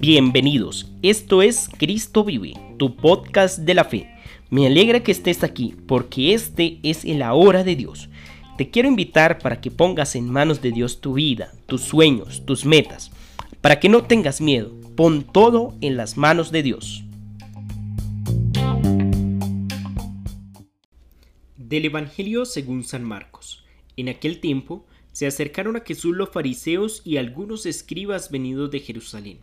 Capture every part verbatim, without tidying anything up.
Bienvenidos, esto es Cristo Vive, tu podcast de la fe. Me alegra que estés aquí porque este es el ahora de Dios. Te quiero invitar para que pongas en manos de Dios tu vida, tus sueños, tus metas. Para que no tengas miedo, pon todo en las manos de Dios. Del Evangelio según San Marcos. En aquel tiempo se acercaron a Jesús los fariseos y algunos escribas venidos de Jerusalén.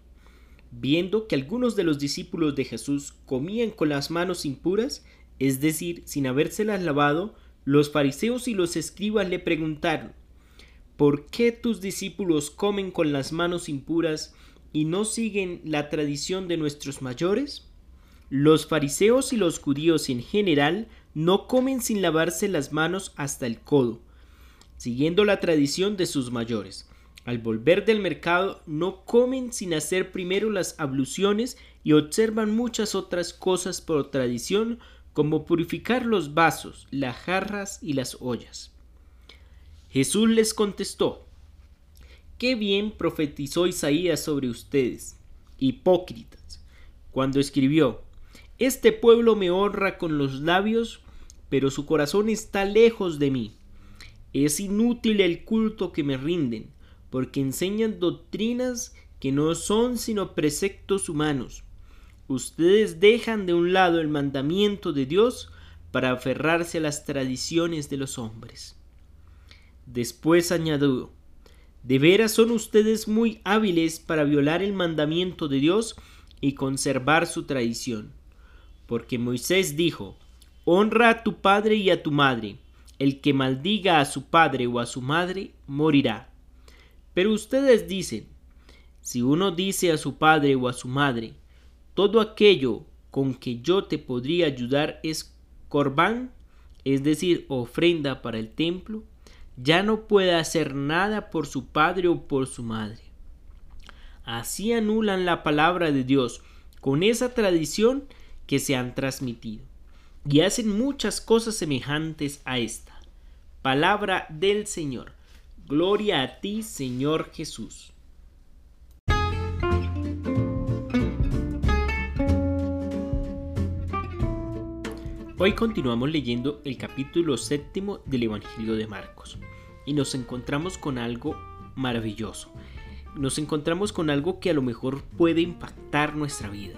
Viendo que algunos de los discípulos de Jesús comían con las manos impuras, es decir, sin habérselas lavado, los fariseos y los escribas le preguntaron: ¿por qué tus discípulos comen con las manos impuras y no siguen la tradición de nuestros mayores? Los fariseos y los judíos en general no comen sin lavarse las manos hasta el codo, siguiendo la tradición de sus mayores. Al volver del mercado no comen sin hacer primero las abluciones y observan muchas otras cosas por tradición, como purificar los vasos, las jarras y las ollas. Jesús les contestó: «Qué bien profetizó Isaías sobre ustedes, hipócritas, cuando escribió: este pueblo me honra con los labios, pero su corazón está lejos de mí. Es inútil el culto que me rinden, porque enseñan doctrinas que no son sino preceptos humanos. Ustedes dejan de un lado el mandamiento de Dios para aferrarse a las tradiciones de los hombres». Después añadió: «De veras son ustedes muy hábiles para violar el mandamiento de Dios y conservar su tradición. Porque Moisés dijo: honra a tu padre y a tu madre. El que maldiga a su padre o a su madre morirá. Pero ustedes dicen: si uno dice a su padre o a su madre: todo aquello con que yo te podría ayudar es corbán, es decir, ofrenda para el templo, ya no puede hacer nada por su padre o por su madre. Así anulan la palabra de Dios con esa tradición que se han transmitido, y hacen muchas cosas semejantes a esta». Palabra del Señor. Gloria a ti, Señor Jesús. Hoy continuamos leyendo el capítulo séptimo del Evangelio de Marcos y nos encontramos con algo maravilloso. Nos encontramos con algo que a lo mejor puede impactar nuestra vida,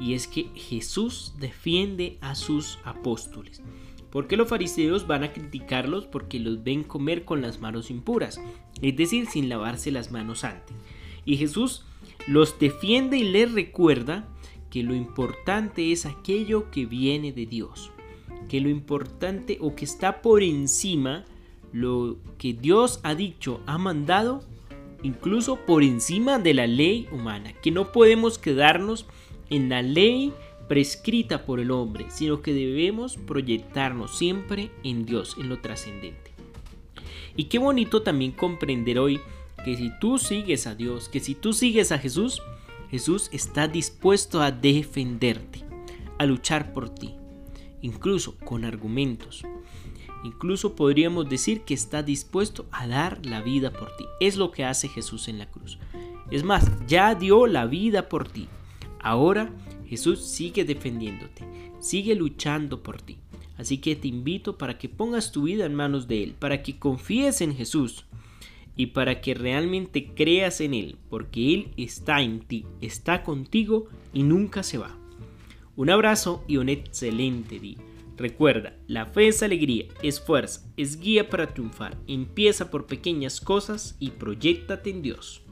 y es que Jesús defiende a sus apóstoles. ¿Por qué los fariseos van a criticarlos? Porque los ven comer con las manos impuras, es decir, sin lavarse las manos antes. Y Jesús los defiende y les recuerda que lo importante es aquello que viene de Dios, que lo importante o que está por encima, lo que Dios ha dicho, ha mandado, incluso por encima de la ley humana, que no podemos quedarnos en la ley prescrita por el hombre, sino que debemos proyectarnos siempre en Dios, en lo trascendente. Y qué bonito también comprender hoy que si tú sigues a Dios, que si tú sigues a Jesús, Jesús está dispuesto a defenderte, a luchar por ti, incluso con argumentos. Incluso podríamos decir que está dispuesto a dar la vida por ti. Es lo que hace Jesús en la cruz. Es más, ya dio la vida por ti. Ahora Jesús sigue defendiéndote, sigue luchando por ti. Así que te invito para que pongas tu vida en manos de Él, para que confíes en Jesús y para que realmente creas en Él, porque Él está en ti, está contigo y nunca se va. Un abrazo y un excelente día. Recuerda, la fe es alegría, es fuerza, es guía para triunfar. Empieza por pequeñas cosas y proyéctate en Dios.